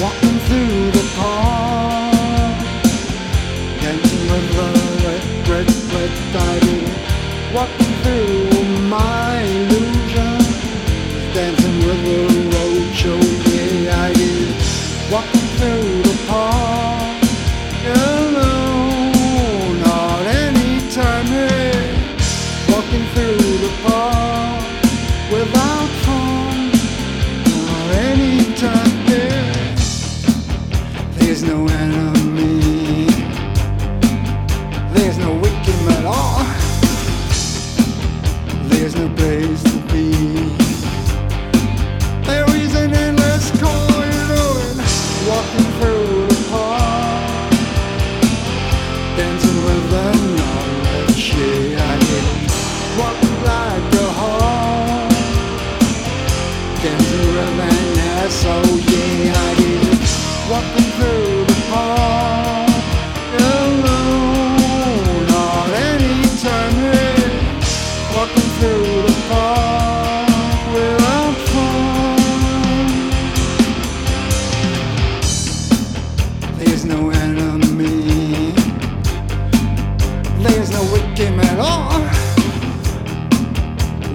walking through the park, dancing with the red diving, walking through my illusion, dancing with the roadshow, yeah I did, walking through the park, alone, not any time here, walking through the park, without harm, not any time. There's no enemy, there's no victim at all, there's no place to be, there is an endless corridor, walking through the park, dancing with the knowledge, yeah I did, walking like a hawk, dancing with an asshole, yeah I did, walking through the park, alone, not any time here, walking through the park, without fun. There's no enemy, there's no victim at all,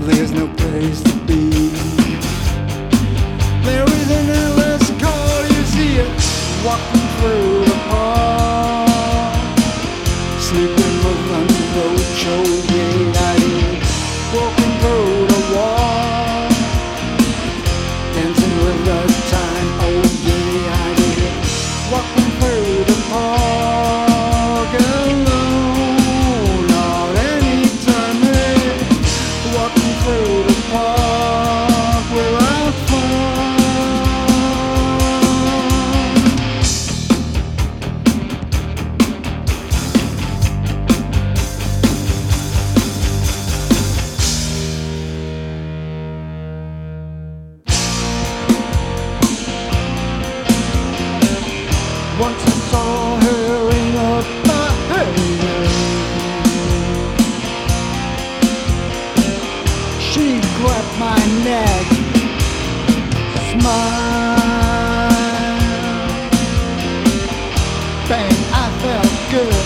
there's no place to be, there is an endless call you see it. Walking through the park, sleeping with on the road, showing I did. Walking through the wall, dancing with the time, oh yeah I did. Walking through the park, alone, not any time here. Walking through the park, without fun. Once I saw her in a bathroom, she grabbed my neck, smiled, bang, I felt good,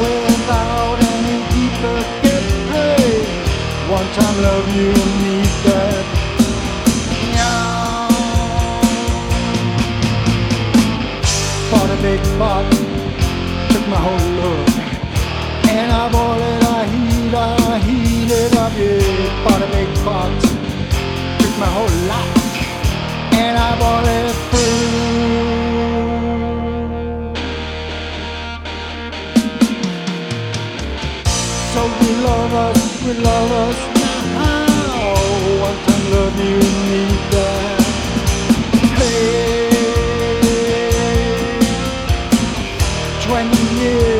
without any deeper pain. One time love, you need that. Big bottle took my whole look, and I bought it. I heat it up. Yeah, bought a big bottle, took my whole life, and I bought it through. So we love us now. One time love, you need that. Hey. 20 years